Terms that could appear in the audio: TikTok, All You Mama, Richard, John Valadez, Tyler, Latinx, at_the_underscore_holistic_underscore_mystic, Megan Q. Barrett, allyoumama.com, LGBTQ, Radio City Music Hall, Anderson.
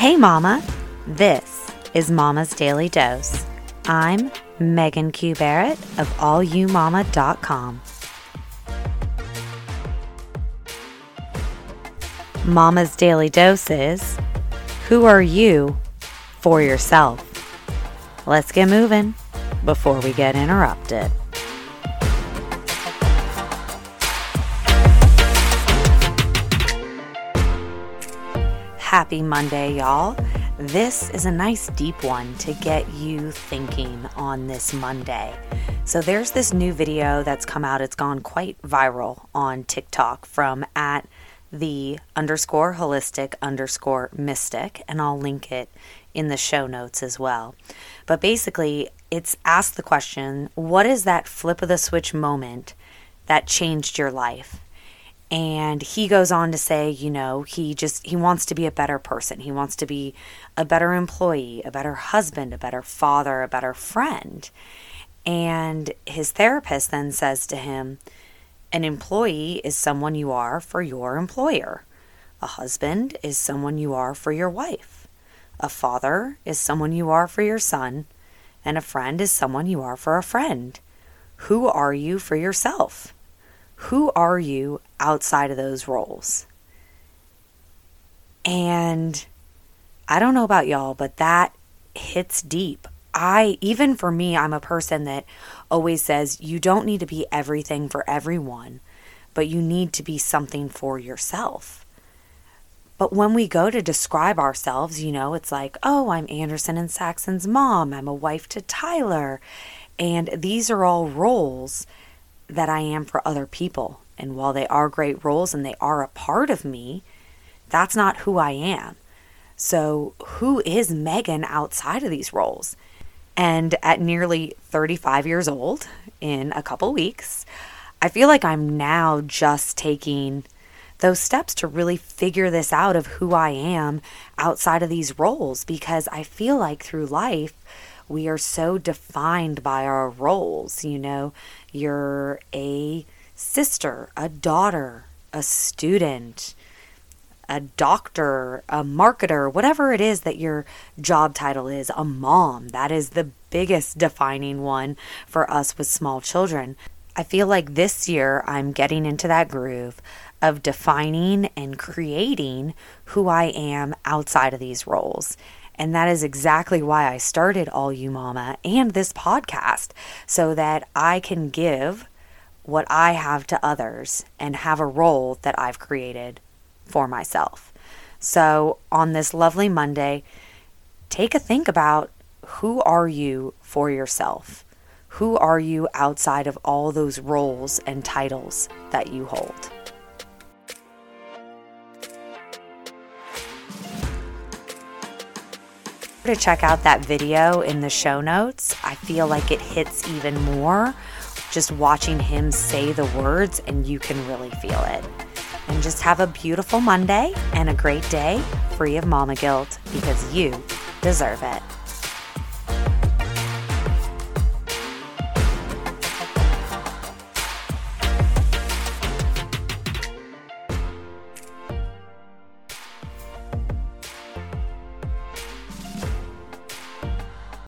Hey Mama, this is Mama's Daily Dose. I'm Megan Q. Barrett of allyoumama.com. Mama's Daily Dose is, who are you for yourself? Let's get moving before we get interrupted. Happy Monday, y'all. This is a nice deep one to get you thinking on this Monday. So there's this new video that's come out. It's gone quite viral on TikTok from @the_holistic_mystic, and I'll link it in the show notes as well. But basically, it's asked the question, what is that flip of the switch moment that changed your life? And he goes on to say, you know, he wants to be a better person. He wants to be a better employee, a better husband, a better father, a better friend. And his therapist then says to him, an employee is someone you are for your employer. A husband is someone you are for your wife. A father is someone you are for your son. And a friend is someone you are for a friend. Who are you for yourself? Who are you outside of those roles? And I don't know about y'all, but that hits deep. Even for me, I'm a person that always says you don't need to be everything for everyone, but you need to be something for yourself. But when we go to describe ourselves, you know, it's like, oh, I'm Anderson and Saxon's mom. I'm a wife to Tyler. And these are all roles that I am for other people. And while they are great roles and they are a part of me, that's not who I am. So who is Megan outside of these roles? And at nearly 35 years old, in a couple weeks, I feel like I'm now just taking those steps to really figure this out of who I am outside of these roles, because I feel like through life, we are so defined by our roles. You know, you're a sister, a daughter, a student, a doctor, a marketer, whatever it is that your job title is, a mom. That is the biggest defining one for us with small children. I feel like this year I'm getting into that groove of defining and creating who I am outside of these roles. And that is exactly why I started All You Mama and this podcast, so that I can give what I have to others and have a role that I've created for myself. So on this lovely Monday, take a think about, who are you for yourself? Who are you outside of all those roles and titles that you hold? To check out that video in the show notes. I feel like it hits even more just watching him say the words, and you can really feel it. And just have a beautiful Monday and a great day free of mama guilt, because you deserve it.